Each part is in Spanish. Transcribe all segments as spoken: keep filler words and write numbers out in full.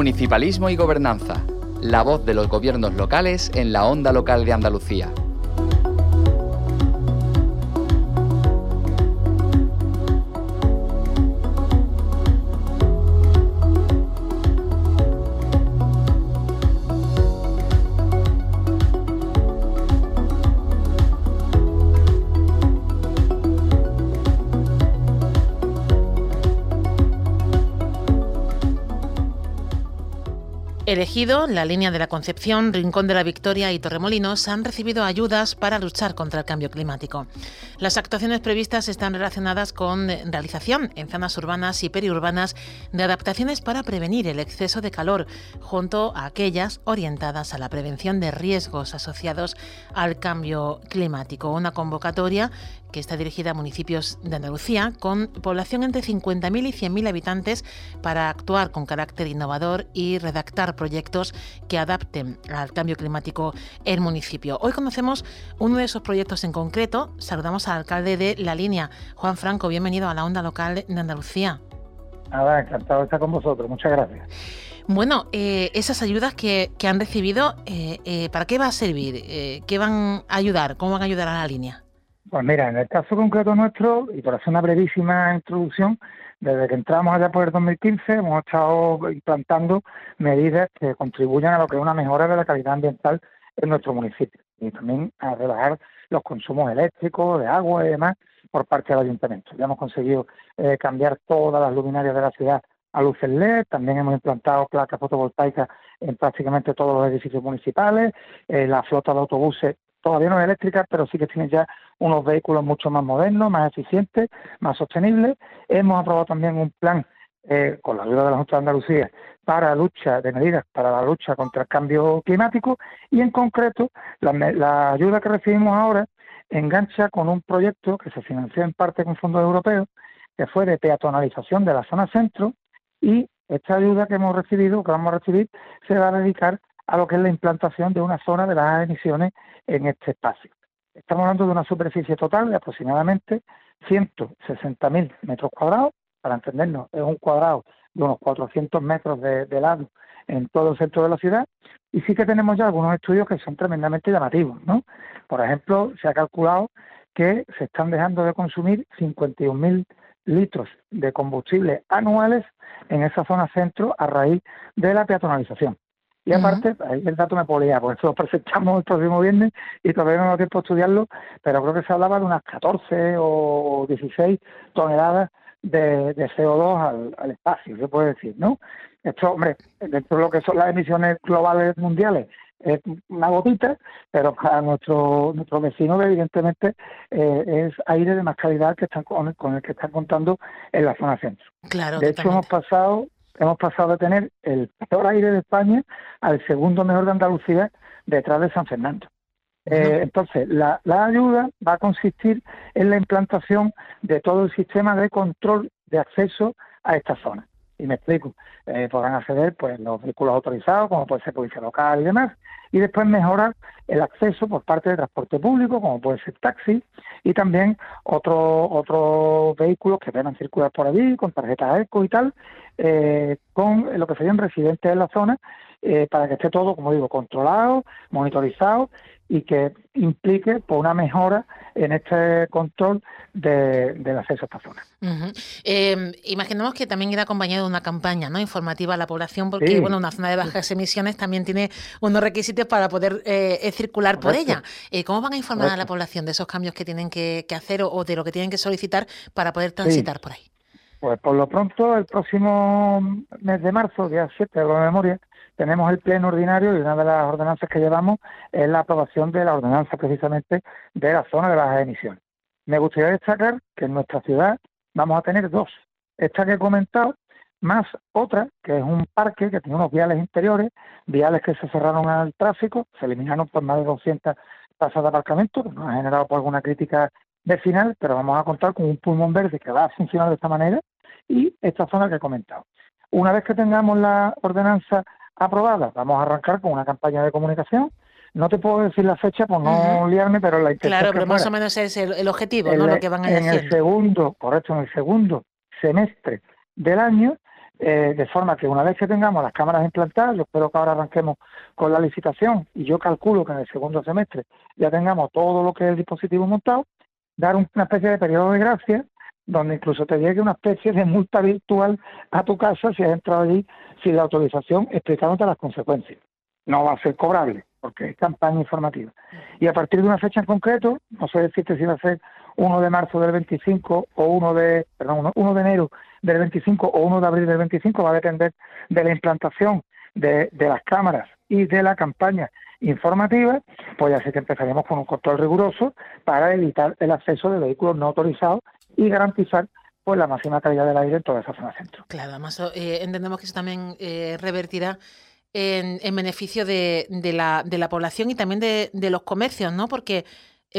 Municipalismo y gobernanza, la voz de los gobiernos locales en la onda local de Andalucía. El Ejido, La Línea de la Concepción, Rincón de la Victoria y Torremolinos han recibido ayudas para luchar contra el cambio climático. Las actuaciones previstas están relacionadas con realización en zonas urbanas y periurbanas de adaptaciones para prevenir el exceso de calor, junto a aquellas orientadas a la prevención de riesgos asociados al cambio climático. Una convocatoria que está dirigida a municipios de Andalucía con población entre cincuenta mil y cien mil habitantes para actuar con carácter innovador y redactar proyectos que adapten al cambio climático el municipio. Hoy conocemos uno de esos proyectos en concreto. Saludamos al alcalde de La Línea, Juan Franco. Bienvenido a la Onda Local de Andalucía. Nada, encantado de estar con vosotros. Muchas gracias. Bueno, eh, esas ayudas que, que han recibido, eh, eh, ¿para qué va a servir? Eh, ¿Qué van a ayudar? ¿Cómo van a ayudar a La Línea? Pues mira, en el caso concreto nuestro, y por hacer una brevísima introducción, desde que entramos allá por el dos mil quince hemos estado implantando medidas que contribuyan a lo que es una mejora de la calidad ambiental en nuestro municipio y también a rebajar los consumos eléctricos, de agua y demás por parte del ayuntamiento. Ya hemos conseguido eh, cambiar todas las luminarias de la ciudad a luces L E D, también hemos implantado placas fotovoltaicas en prácticamente todos los edificios municipales, eh, la flota de autobuses todavía no es eléctrica, pero sí que tienen ya unos vehículos mucho más modernos, más eficientes, más sostenibles. Hemos aprobado también un plan, eh, con la ayuda de la Junta de Andalucía, para lucha de medidas para la lucha contra el cambio climático, y en concreto la, la ayuda que recibimos ahora engancha con un proyecto que se financió en parte con fondos europeos, que fue de peatonalización de la zona centro, y esta ayuda que hemos recibido, que vamos a recibir, se va a dedicar a lo que es la implantación de una zona de bajas emisiones en este espacio. Estamos hablando de una superficie total de aproximadamente ciento sesenta mil metros cuadrados, para entendernos, es un cuadrado de unos cuatrocientos metros de, de lado en todo el centro de la ciudad, y sí que tenemos ya algunos estudios que son tremendamente llamativos, ¿no? Por ejemplo, se ha calculado que se están dejando de consumir cincuenta y un mil litros de combustible anuales en esa zona centro a raíz de la peatonalización. Y aparte, ahí el dato me polea, porque lo presentamos el próximo viernes y todavía no tengo tiempo de estudiarlo, pero creo que se hablaba de unas catorce o dieciséis toneladas de, de C O dos al, al espacio, se puede decir, ¿no? Esto, hombre, dentro de lo que son las emisiones globales mundiales, es una gotita, pero para nuestro nuestro vecino, evidentemente, eh, es aire de más calidad que están con, con el que están contando en la zona centro. Claro, de hecho, hemos pasado... Hemos pasado de tener el peor aire de España al segundo mejor de Andalucía, detrás de San Fernando. Eh, entonces, la, la ayuda va a consistir en la implantación de todo el sistema de control de acceso a esta zona. Y me explico, eh, podrán acceder pues los vehículos autorizados, como puede ser policía local y demás, y después mejorar el acceso por parte de transporte público, como puede ser taxi, y también otros otros vehículos que puedan circular por allí, con tarjetas eco y tal, eh, con lo que serían residentes de la zona, eh, para que esté todo, como digo, controlado, monitorizado, y que implique por una mejora en este control de, del acceso a esta zona. Uh-huh. Eh, imaginemos que también irá acompañado de una campaña, ¿no?, informativa a la población, porque sí. bueno, una zona de bajas emisiones también tiene unos requisitos para poder eh, circular por Correcto. ella. Eh, ¿Cómo van a informar Correcto. a la población de esos cambios que tienen que, que hacer o, o de lo que tienen que solicitar para poder transitar sí. por ahí? Pues por lo pronto, el próximo mes de marzo, día siete, de la memoria, tenemos el pleno ordinario, y una de las ordenanzas que llevamos es la aprobación de la ordenanza precisamente de la zona de bajas emisiones. Me gustaría destacar que en nuestra ciudad vamos a tener dos. Esta que he comentado, más otra, que es un parque que tiene unos viales interiores, viales que se cerraron al tráfico, se eliminaron por más de doscientas plazas de aparcamiento, que nos ha generado por alguna crítica vecinal, pero vamos a contar con un pulmón verde que va a funcionar de esta manera, y esta zona que he comentado. Una vez que tengamos la ordenanza aprobada, vamos a arrancar con una campaña de comunicación. No te puedo decir la fecha por no uh-huh. liarme, pero la intención. Claro, pero más o menos es el, el objetivo, el, ¿no? Lo que van a hacer. En el segundo, correcto, en el segundo semestre del año eh, de forma que una vez que tengamos las cámaras implantadas, yo espero que ahora arranquemos con la licitación y yo calculo que en el segundo semestre ya tengamos todo lo que es el dispositivo montado, dar una especie de periodo de gracia donde incluso te llegue una especie de multa virtual a tu casa si has entrado allí sin la autorización, explicándote las consecuencias. No va a ser cobrable, porque es campaña informativa. Y a partir de una fecha en concreto, no sé decirte si va a ser uno de marzo del veinticinco o uno de, perdón, uno de enero del veinticinco o uno de abril del veinticinco, va a depender de la implantación de, de las cámaras y de la campaña informativa, pues así que empezaremos con un control riguroso para evitar el acceso de vehículos no autorizados y garantizar pues la máxima calidad del aire en toda esa zona centro. Claro, además eh, entendemos que eso también eh, revertirá en, en beneficio de, de, la, de la población y también de, de los comercios, ¿no? Porque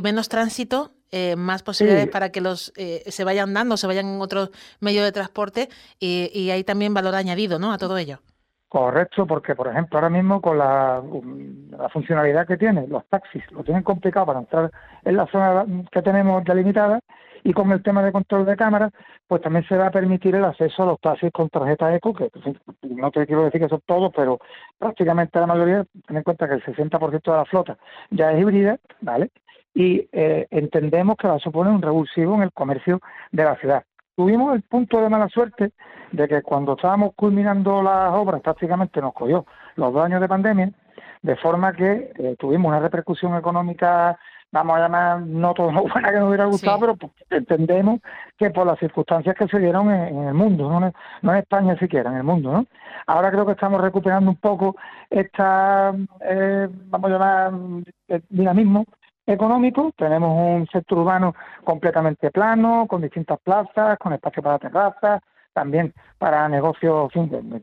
menos tránsito, eh, más posibilidades sí. para que los eh, se vayan dando, se vayan en otros medios de transporte y, y hay también valor añadido, ¿no?, a todo ello. Correcto, porque por ejemplo ahora mismo con la, la funcionalidad que tiene, los taxis lo tienen complicado para entrar en la zona que tenemos delimitada y con el tema de control de cámaras, pues también se va a permitir el acceso a los taxis con tarjeta eco, que no te quiero decir que son todos, pero prácticamente la mayoría, ten en cuenta que el sesenta por ciento de la flota ya es híbrida, ¿vale? Y eh, entendemos que va a suponer un revulsivo en el comercio de la ciudad. Tuvimos el punto de mala suerte de que cuando estábamos culminando las obras prácticamente nos cogió los dos años de pandemia, de forma que eh, tuvimos una repercusión económica, vamos a llamar, no todo lo buena que nos hubiera gustado, sí. pero pues, entendemos que por las circunstancias que se dieron en, en el mundo, no en, no en España siquiera, en el mundo, ¿no? Ahora creo que estamos recuperando un poco esta, eh, vamos a llamar, eh, dinamismo económico. Tenemos un sector urbano completamente plano, con distintas plazas, con espacio para terrazas, también para negocios,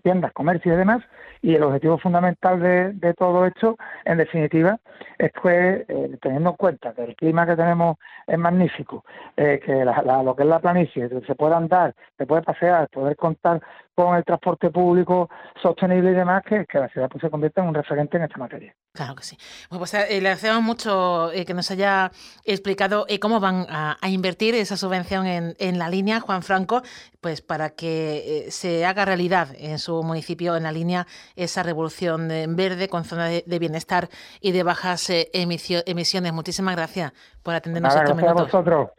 tiendas, comercio y demás, y el objetivo fundamental de, de todo esto, en definitiva, es que, eh, teniendo en cuenta que el clima que tenemos es magnífico, eh, que la, la, lo que es la planicie, que se puede andar, se puede pasear, poder contar con el transporte público sostenible y demás, que, que la ciudad pues, se convierta en un referente en esta materia. Claro que sí. Bueno, pues eh, le agradecemos mucho eh, que nos haya explicado eh, cómo van a, a invertir esa subvención en, en La Línea, Juan Franco, pues para que eh, se haga realidad en su municipio, en La Línea, esa revolución verde con zonas de, de bienestar y de bajas eh, emisio, emisiones. Muchísimas gracias por atendernos estos minutos. Gracias a vosotros.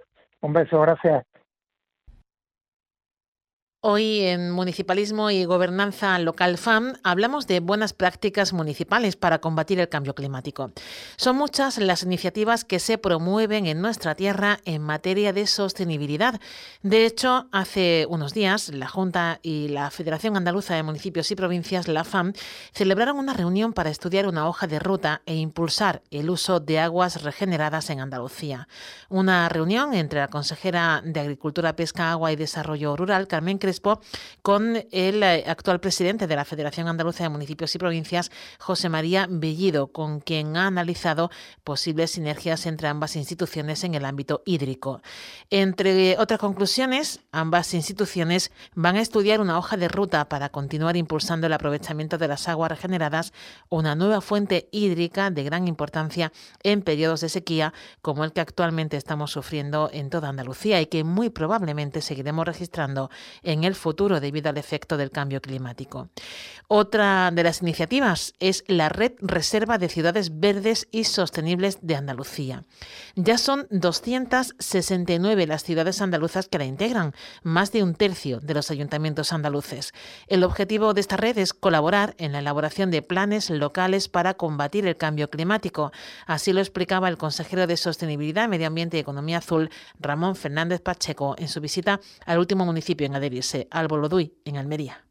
Un beso, gracias. Hoy en Municipalismo y Gobernanza Local FAMP hablamos de buenas prácticas municipales para combatir el cambio climático. Son muchas las iniciativas que se promueven en nuestra tierra en materia de sostenibilidad. De hecho, hace unos días la Junta y la Federación Andaluza de Municipios y Provincias, la FAMP, celebraron una reunión para estudiar una hoja de ruta e impulsar el uso de aguas regeneradas en Andalucía. Una reunión entre la consejera de Agricultura, Pesca, Agua y Desarrollo Rural, Carmen Crespo, con el actual presidente de la Federación Andaluza de Municipios y Provincias, José María Bellido, con quien ha analizado posibles sinergias entre ambas instituciones en el ámbito hídrico. Entre otras conclusiones, ambas instituciones van a estudiar una hoja de ruta para continuar impulsando el aprovechamiento de las aguas regeneradas, una nueva fuente hídrica de gran importancia en periodos de sequía como el que actualmente estamos sufriendo en toda Andalucía y que muy probablemente seguiremos registrando en en el futuro debido al efecto del cambio climático. Otra de las iniciativas es la Red Reserva de Ciudades Verdes y Sostenibles de Andalucía. Ya son doscientas sesenta y nueve las ciudades andaluzas que la integran, más de un tercio de los ayuntamientos andaluces. El objetivo de esta red es colaborar en la elaboración de planes locales para combatir el cambio climático. Así lo explicaba el consejero de Sostenibilidad, Medio Ambiente y Economía Azul, Ramón Fernández Pacheco, en su visita al último municipio en Adherir. Alboloduy, en Almería.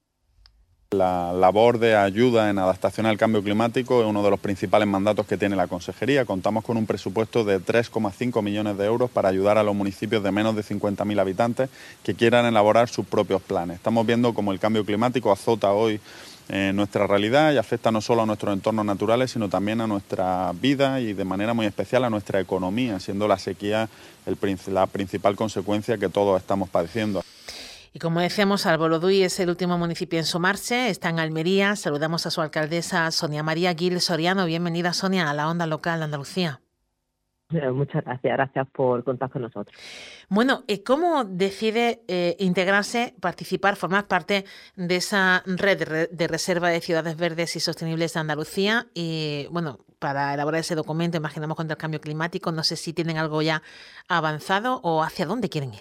La labor de ayuda en adaptación al cambio climático es uno de los principales mandatos que tiene la Consejería. Contamos con un presupuesto de tres coma cinco millones de euros para ayudar a los municipios de menos de cincuenta mil habitantes que quieran elaborar sus propios planes. Estamos viendo cómo el cambio climático azota hoy Eh, nuestra realidad y afecta no solo a nuestros entornos naturales, sino también a nuestra vida y de manera muy especial a nuestra economía, siendo la sequía el, la principal consecuencia que todos estamos padeciendo. Y como decíamos, Alboloduy es el último municipio en sumarse, está en Almería. Saludamos a su alcaldesa, Sonia María Gil Soriano. Bienvenida, Sonia, a la Onda Local de Andalucía. Muchas gracias, gracias por contar con nosotros. Bueno, ¿cómo decide eh, integrarse, participar, formar parte de esa red de reserva de ciudades verdes y sostenibles de Andalucía? Y bueno, para elaborar ese documento, imaginamos contra el cambio climático, no sé si tienen algo ya avanzado o hacia dónde quieren ir.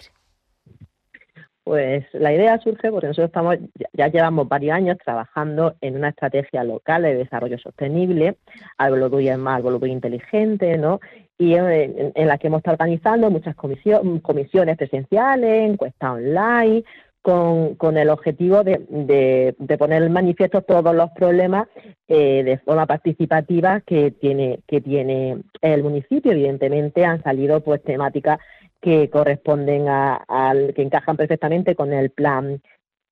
Pues la idea surge porque nosotros estamos ya, ya llevamos varios años trabajando en una estrategia local de desarrollo sostenible, Alboloduy es más Alboloduy inteligente, ¿no? Y en, en la que hemos estado organizando muchas comisión, comisiones presenciales, encuestas online, con, con el objetivo de, de, de poner en manifiesto todos los problemas eh, de forma participativa que tiene, que tiene el municipio. Evidentemente han salido pues temáticas que corresponden a, a que encajan perfectamente con el plan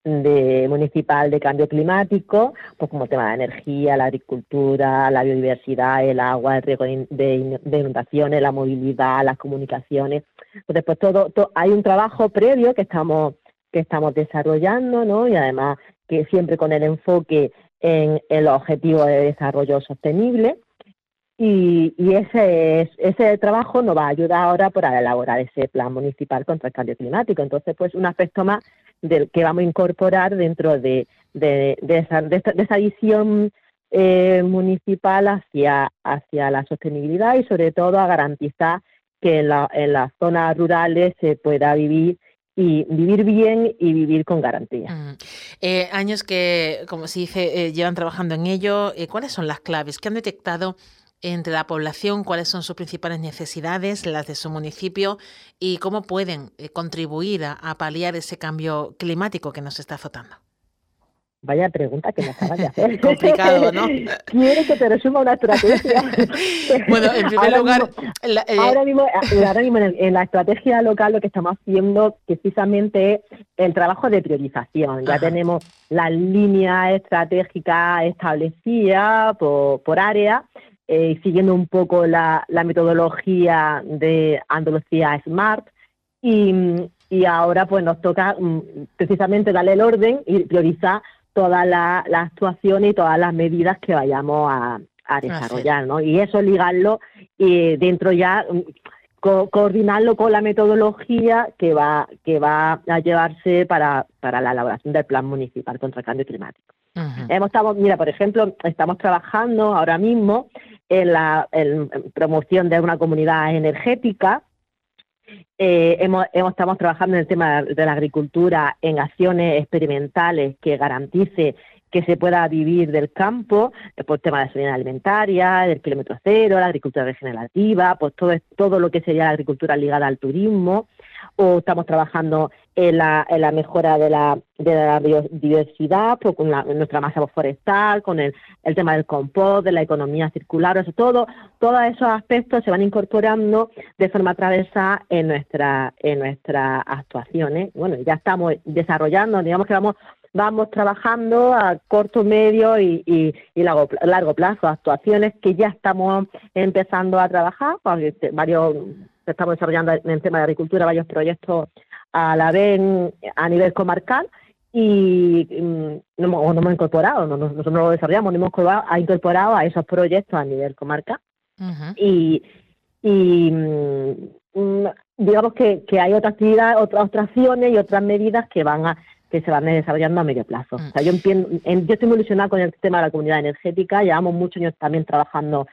de municipal de cambio climático, pues como el tema de la energía, la agricultura, la biodiversidad, el agua, el riesgo de inundaciones, la movilidad, las comunicaciones. Entonces, pues todo, todo hay un trabajo previo que estamos que estamos desarrollando, ¿no? Y además que siempre con el enfoque en el objetivo de desarrollo sostenible. Y, y ese ese trabajo nos va a ayudar ahora para elaborar ese plan municipal contra el cambio climático. Entonces, pues un aspecto más del que vamos a incorporar dentro de de, de, esa, de, esta, de esa visión eh, municipal hacia hacia la sostenibilidad y sobre todo a garantizar que en, la, en las zonas rurales se pueda vivir y vivir bien y vivir con garantía. Mm. Eh, años que, como se dice, eh, llevan trabajando en ello. Eh, ¿Cuáles son las claves que han detectado entre la población, cuáles son sus principales necesidades, las de su municipio y cómo pueden contribuir a, a paliar ese cambio climático que nos está azotando? Vaya pregunta que me acabas de hacer. Complicado, ¿no? ¿Quieres que te resuma una estrategia? Bueno, en primer ahora lugar... Mismo, la, eh... Ahora mismo, ahora mismo en, el, en la estrategia local lo que estamos haciendo precisamente es el trabajo de priorización. Ya Ajá. tenemos las líneas estratégicas establecidas por, por área, Eh, siguiendo un poco la, la metodología de Andalucía Smart y, y ahora pues nos toca mm, precisamente darle el orden y priorizar todas las la actuaciones y todas las medidas que vayamos a, a desarrollar, ah, sí. ¿no? Y eso ligarlo eh, dentro ya, co- coordinarlo con la metodología que va que va a llevarse para, para la elaboración del Plan Municipal contra el Cambio Climático. Uh-huh. Hemos estado, mira, por ejemplo, estamos trabajando ahora mismo en la en promoción de una comunidad energética. Eh, hemos, hemos estamos trabajando en el tema de la agricultura, en acciones experimentales que garantice que se pueda vivir del campo, por tema de la seguridad alimentaria, del kilómetro cero, la agricultura regenerativa, pues todo todo lo que sería la agricultura ligada al turismo. O estamos trabajando en la, en la mejora de la, de la biodiversidad, pues con la, nuestra masa forestal, con el, el tema del compost, de la economía circular, eso todo, todos esos aspectos se van incorporando de forma transversal en nuestra, en nuestras actuaciones. Bueno, ya estamos desarrollando, digamos que vamos, vamos trabajando a corto, medio y, y, y largo, largo plazo, actuaciones que ya estamos empezando a trabajar, porque varios estamos desarrollando en el tema de agricultura varios proyectos a la vez en, a nivel comarcal y mm, no, no hemos incorporado, no, nosotros no lo desarrollamos, no hemos incorporado, ha incorporado a esos proyectos a nivel comarca. Uh-huh. Y, y mm, digamos que, que hay otras actividades, otras acciones y otras medidas que van a que se van desarrollando a medio plazo. Uh-huh. O sea, yo, entiendo, en, yo estoy muy ilusionada con el tema de la comunidad energética, llevamos muchos años también trabajando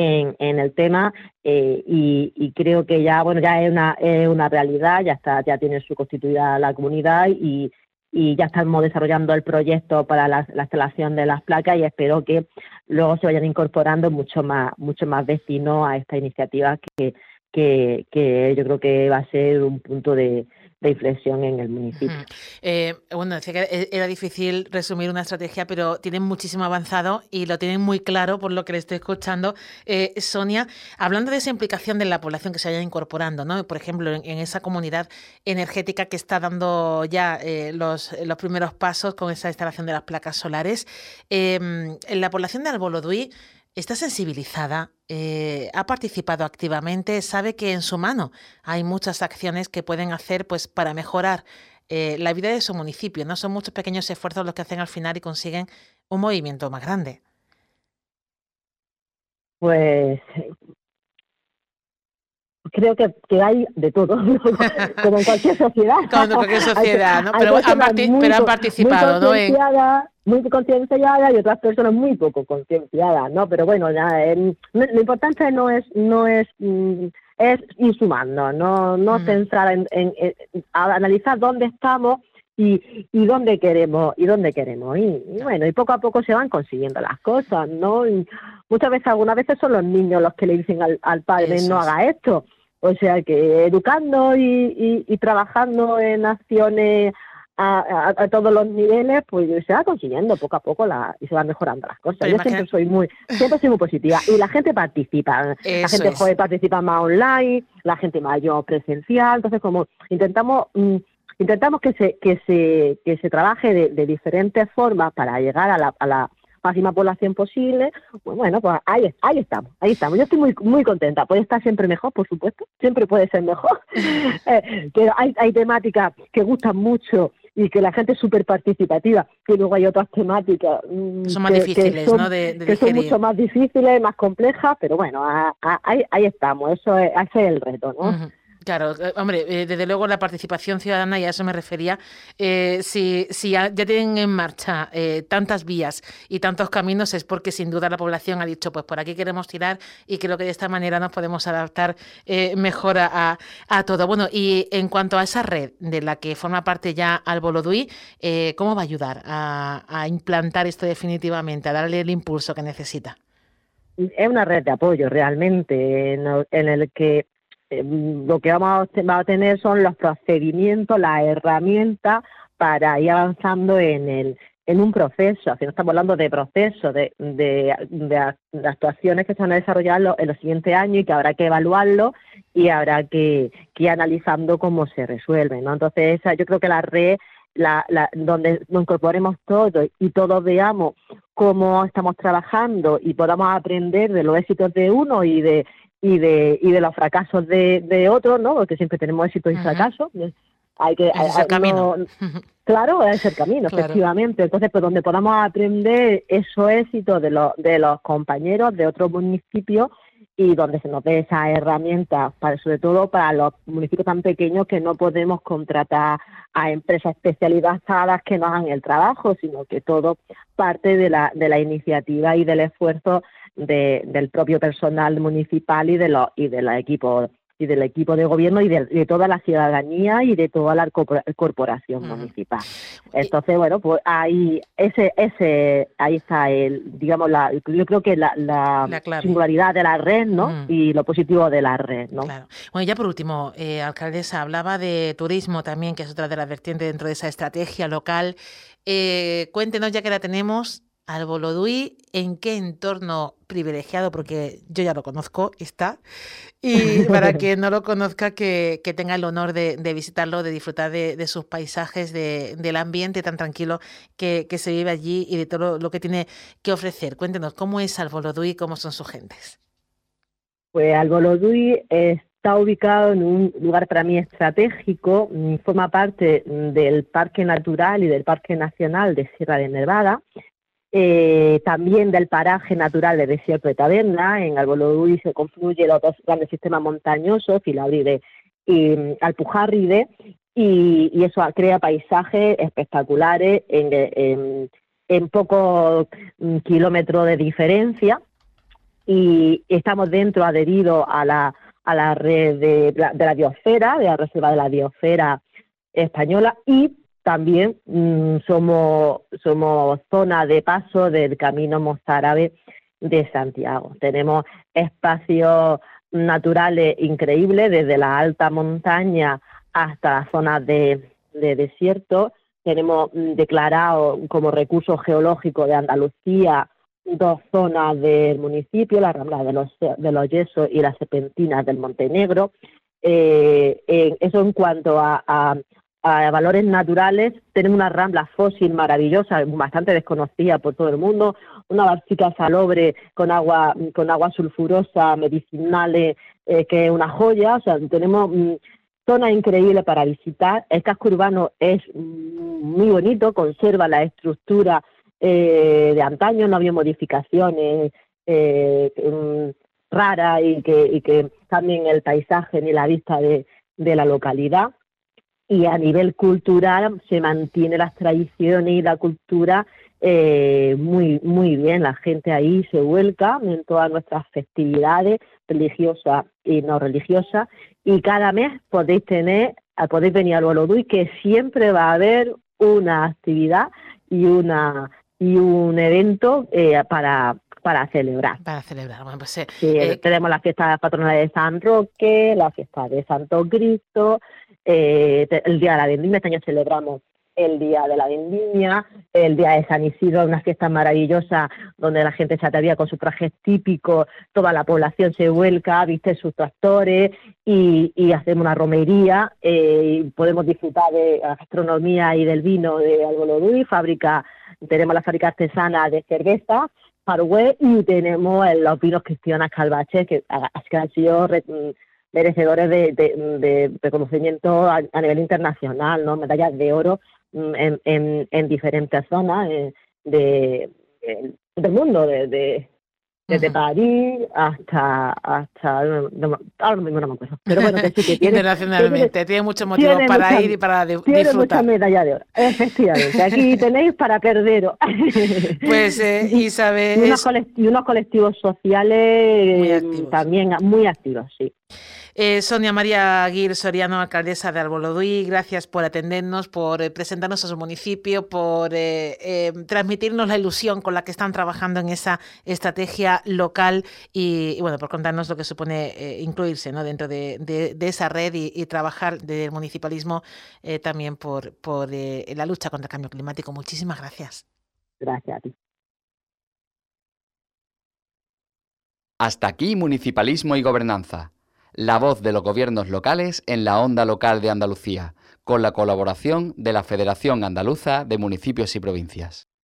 En, en el tema eh, y, y creo que ya bueno ya es una es una realidad, ya está, ya tiene su constituida la comunidad y, y ya estamos desarrollando el proyecto para la, la instalación de las placas y espero que luego se vayan incorporando mucho más mucho más vecinos a esta iniciativa que que, que yo creo que va a ser un punto de de inflexión en el municipio. Uh-huh. eh, bueno, decía que era difícil resumir una estrategia, pero tienen muchísimo avanzado y lo tienen muy claro por lo que le estoy escuchando. Eh, Sonia, hablando de esa implicación de la población que se vaya incorporando, ¿no? Por ejemplo, en, en esa comunidad energética que está dando ya eh, los, los primeros pasos con esa instalación de las placas solares, eh, la población de Alboloduy está sensibilizada, eh, ha participado activamente, sabe que en su mano hay muchas acciones que pueden hacer pues para mejorar eh, la vida de su municipio, ¿no? Son muchos pequeños esfuerzos los que hacen al final y consiguen un movimiento más grande. Pues creo que, que hay de todo, ¿no? Como en cualquier sociedad. Como en cualquier sociedad, ¿no? Pero han, parti muy, pero han participado, ¿no? En... muy concienciadas y otras personas muy poco concienciadas, ¿no? Pero bueno, ya, eh, lo importante no es no es mm, es ir sumando, no no mm. pensar en, en, en, en analizar dónde estamos y y dónde queremos y dónde queremos y, y bueno, y poco a poco se van consiguiendo las cosas, ¿no? Y muchas veces, algunas veces son los niños los que le dicen al, al padre Eso no es. haga esto, o sea que educando y, y, y trabajando en acciones A, a, a todos los niveles, pues se va consiguiendo poco a poco la, y se van mejorando las cosas. Pero yo imagínate. siempre soy muy siempre soy muy positiva y la gente participa, Eso la gente joven participa más online, la gente mayor presencial, entonces como intentamos mmm, intentamos que se que se que se trabaje de, de diferentes formas para llegar a la, a la máxima población posible. Pues bueno, pues ahí ahí estamos, ahí estamos. Yo estoy muy muy contenta. Puede estar siempre mejor, por supuesto, siempre puede ser mejor. eh, pero hay hay temáticas que gustan mucho y que la gente es súper participativa, y luego hay otras temáticas son más que, difíciles, que son, ¿no? de, de que son mucho más difíciles, más complejas, pero bueno, a, a, ahí, ahí estamos, eso es, ese es el reto, ¿no? Uh-huh. Claro, hombre, desde luego la participación ciudadana, y a eso me refería, eh, si, si ya tienen en marcha eh, tantas vías y tantos caminos es porque sin duda la población ha dicho pues por aquí queremos tirar y creo que de esta manera nos podemos adaptar eh, mejor a, a todo. Bueno, y en cuanto a esa red de la que forma parte ya Alboloduy, eh, ¿cómo va a ayudar a, a implantar esto definitivamente, a darle el impulso que necesita? Es una red de apoyo realmente en, en el que Eh, lo que vamos a tener son los procedimientos, las herramientas para ir avanzando en el en un proceso. Así que estamos hablando de procesos, de, de, de, de actuaciones que se van a desarrollar lo, en los siguientes años y que habrá que evaluarlo y habrá que, que ir analizando cómo se resuelven, ¿no? Entonces, esa, yo creo que la red, la, la, donde nos incorporemos todos y todos veamos cómo estamos trabajando y podamos aprender de los éxitos de uno y de y de y de los fracasos de, de otros, ¿no? Porque siempre tenemos éxitos y fracasos. Hay que, hay, es el camino. No, claro, es el camino, claro. Efectivamente. Entonces, pues donde podamos aprender esos éxitos de los de los compañeros de otros municipios y donde se nos dé esas herramientas, para, sobre todo para los municipios tan pequeños que no podemos contratar a empresas especializadas que nos hagan el trabajo, sino que todo parte de la de la iniciativa y del esfuerzo De, del propio personal municipal y de los y de los equipos y del equipo de gobierno y de, de toda la ciudadanía y de toda la corporación uh-huh. municipal. Entonces, bueno, pues ahí ese ese ahí está el digamos la yo creo que la, la, la singularidad de la red, ¿no? Uh-huh. Y lo positivo de la red, ¿no? Claro. Bueno, ya por último, eh, alcaldesa, hablaba de turismo también, que es otra de las vertientes dentro de esa estrategia local. Eh, cuéntenos, ya que la tenemos, Alboloduy, ¿en qué entorno privilegiado? Porque yo ya lo conozco, está. Y para quien no lo conozca, que, que tenga el honor de, de visitarlo, de disfrutar de, de sus paisajes, de, del ambiente tan tranquilo que, que se vive allí y de todo lo, lo que tiene que ofrecer. Cuéntenos, ¿cómo es Alboloduy y cómo son sus gentes? Pues Alboloduy está ubicado en un lugar para mí estratégico. Forma parte del Parque Natural y del Parque Nacional de Sierra de Nevada. Eh, también del paraje natural de Desierto de Tabernas. En Alboloduy se confluyen los dos grandes sistemas montañosos, Filabride y Alpujarride, y, y eso crea paisajes espectaculares en, en, en pocos kilómetros de diferencia, y estamos dentro adheridos a la, a la red de, de la biosfera, de la reserva de la biosfera española, y también mmm, somos, somos zona de paso del Camino Mozárabe de Santiago. Tenemos espacios naturales increíbles, desde la alta montaña hasta las zonas de, de desierto. Tenemos mmm, declarado como recurso geológico de Andalucía dos zonas del municipio, la Rambla de los, de los Yesos y las Serpentinas del Montenegro. Eh, eh, eso en cuanto a... a a valores naturales. Tenemos una rambla fósil maravillosa, bastante desconocida por todo el mundo, una vasija salobre con agua con agua sulfurosa, medicinales, eh, que es una joya. O sea, tenemos mmm, zonas increíbles para visitar. El casco urbano es mmm, muy bonito, conserva la estructura eh, de antaño, no había modificaciones eh, mmm, rara y que, y que cambien el paisaje ni la vista de, de la localidad. Y a nivel cultural se mantiene las tradiciones y la cultura eh, muy muy bien. La gente ahí se vuelca en todas nuestras festividades religiosas y no religiosas. Y cada mes podéis tener, podéis venir al Alboloduy, que siempre va a haber una actividad y una y un evento eh, para para celebrar. Para celebrar, bueno, pues... Eh, sí, eh, tenemos las fiestas patronales de San Roque, la fiesta de Santo Cristo, eh, el Día de la Vendimia, este año celebramos el Día de la Vendimia, el Día de San Isidro, una fiesta maravillosa donde la gente se atavía con sus trajes típicos, toda la población se vuelca, viste sus tractores y, y hacemos una romería, eh, y podemos disfrutar de la gastronomía y del vino de Alboloduy, fábrica, tenemos la fábrica artesana de cerveza, Farway, y tenemos los vinos cristianos Calvache, que, que han sido re, merecedores de, de, de reconocimiento a, a nivel internacional, ¿no? Medallas de oro en, en, en diferentes zonas de, de, del mundo, de, de, desde París hasta... hasta no, ahora mismo no me acuerdo, pero bueno, que sí que tiene... Internacionalmente, tiene, tiene muchos motivos tiene para mucha, ir y para de, tiene disfrutar. Tiene muchas medallas de oro, efectivamente. Aquí tenéis para perderos. Pues, eh, Isabel... Y, y, unos colectivos, y unos colectivos sociales muy activos. También muy activos, sí. Eh, Sonia María Gil Soriano, alcaldesa de Alboloduy, gracias por atendernos, por eh, presentarnos a su municipio, por eh, eh, transmitirnos la ilusión con la que están trabajando en esa estrategia local y, y bueno, por contarnos lo que supone eh, incluirse, ¿no?, dentro de, de, de esa red y, y trabajar del municipalismo eh, también por, por eh, la lucha contra el cambio climático. Muchísimas gracias. Gracias a ti. Hasta aquí Municipalismo y Gobernanza. La voz de los gobiernos locales en la onda local de Andalucía, con la colaboración de la Federación Andaluza de Municipios y Provincias.